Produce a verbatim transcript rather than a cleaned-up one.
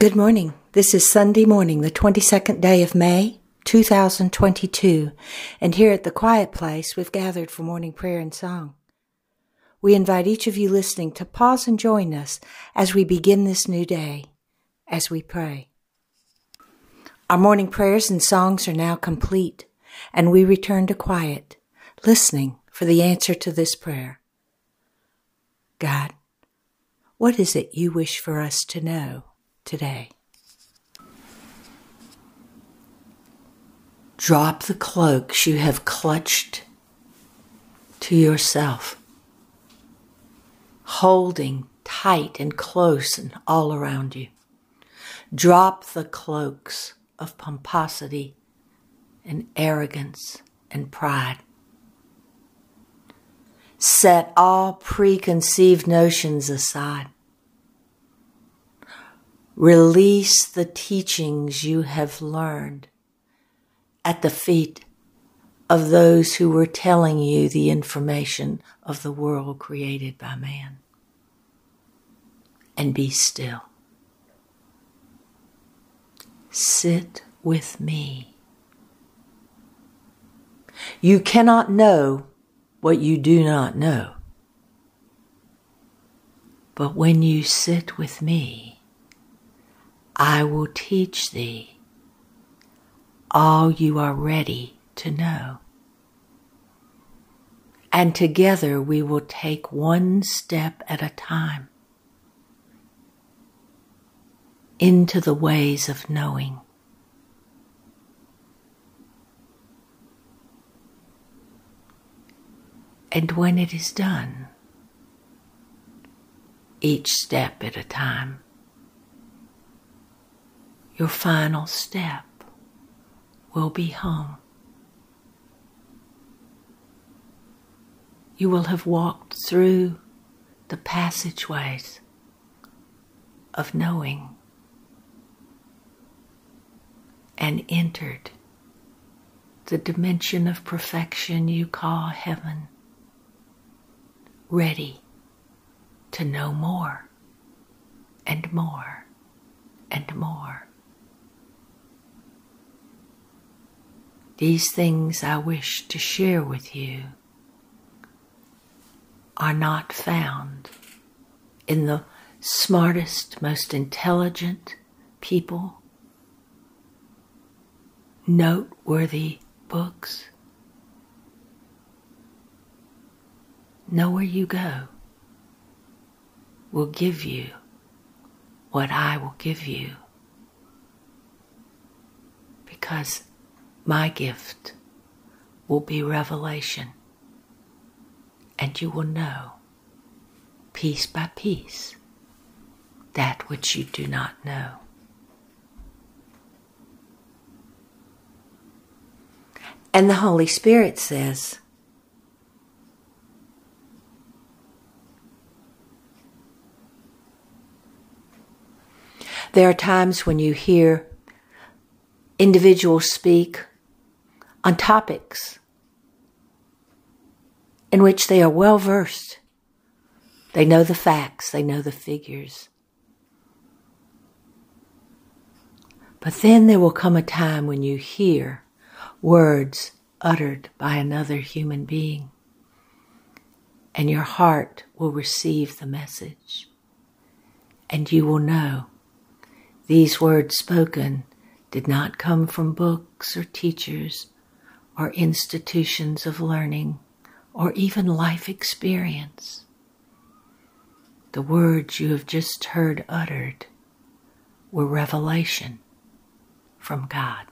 Good morning. This is Sunday morning, the twenty-second day of May, two thousand twenty-two, and here at the Quiet Place, we've gathered for morning prayer and song. We invite each of you listening to pause and join us as we begin this new day, as we pray. Our morning prayers and songs are now complete, and we return to quiet, listening for the answer to this prayer. God, what is it you wish for us to know today? Drop the cloaks you have clutched to yourself, holding tight and close and all around you. Drop the cloaks of pomposity and arrogance and pride. Set all preconceived notions aside. Release the teachings you have learned at the feet of those who were telling you the information of the world created by man. And be still. Sit with me. You cannot know what you do not know. But when you sit with me, I will teach thee all you are ready to know. And together we will take one step at a time into the ways of knowing. And when it is done, each step at a time, your final step will be home. You will have walked through the passageways of knowing and entered the dimension of perfection you call heaven, ready to know more and more and more. These things I wish to share with you are not found in the smartest, most intelligent people, noteworthy books. Nowhere you go will give you what I will give you, because my gift will be revelation, and you will know, piece by piece, that which you do not know. And the Holy Spirit says, there are times when you hear individuals speak on topics in which they are well versed. They know the facts, they know the figures. But then there will come a time when you hear words uttered by another human being, and your heart will receive the message, and you will know these words spoken did not come from books or teachers or institutions of learning, or even life experience. The words you have just heard uttered were revelation from God.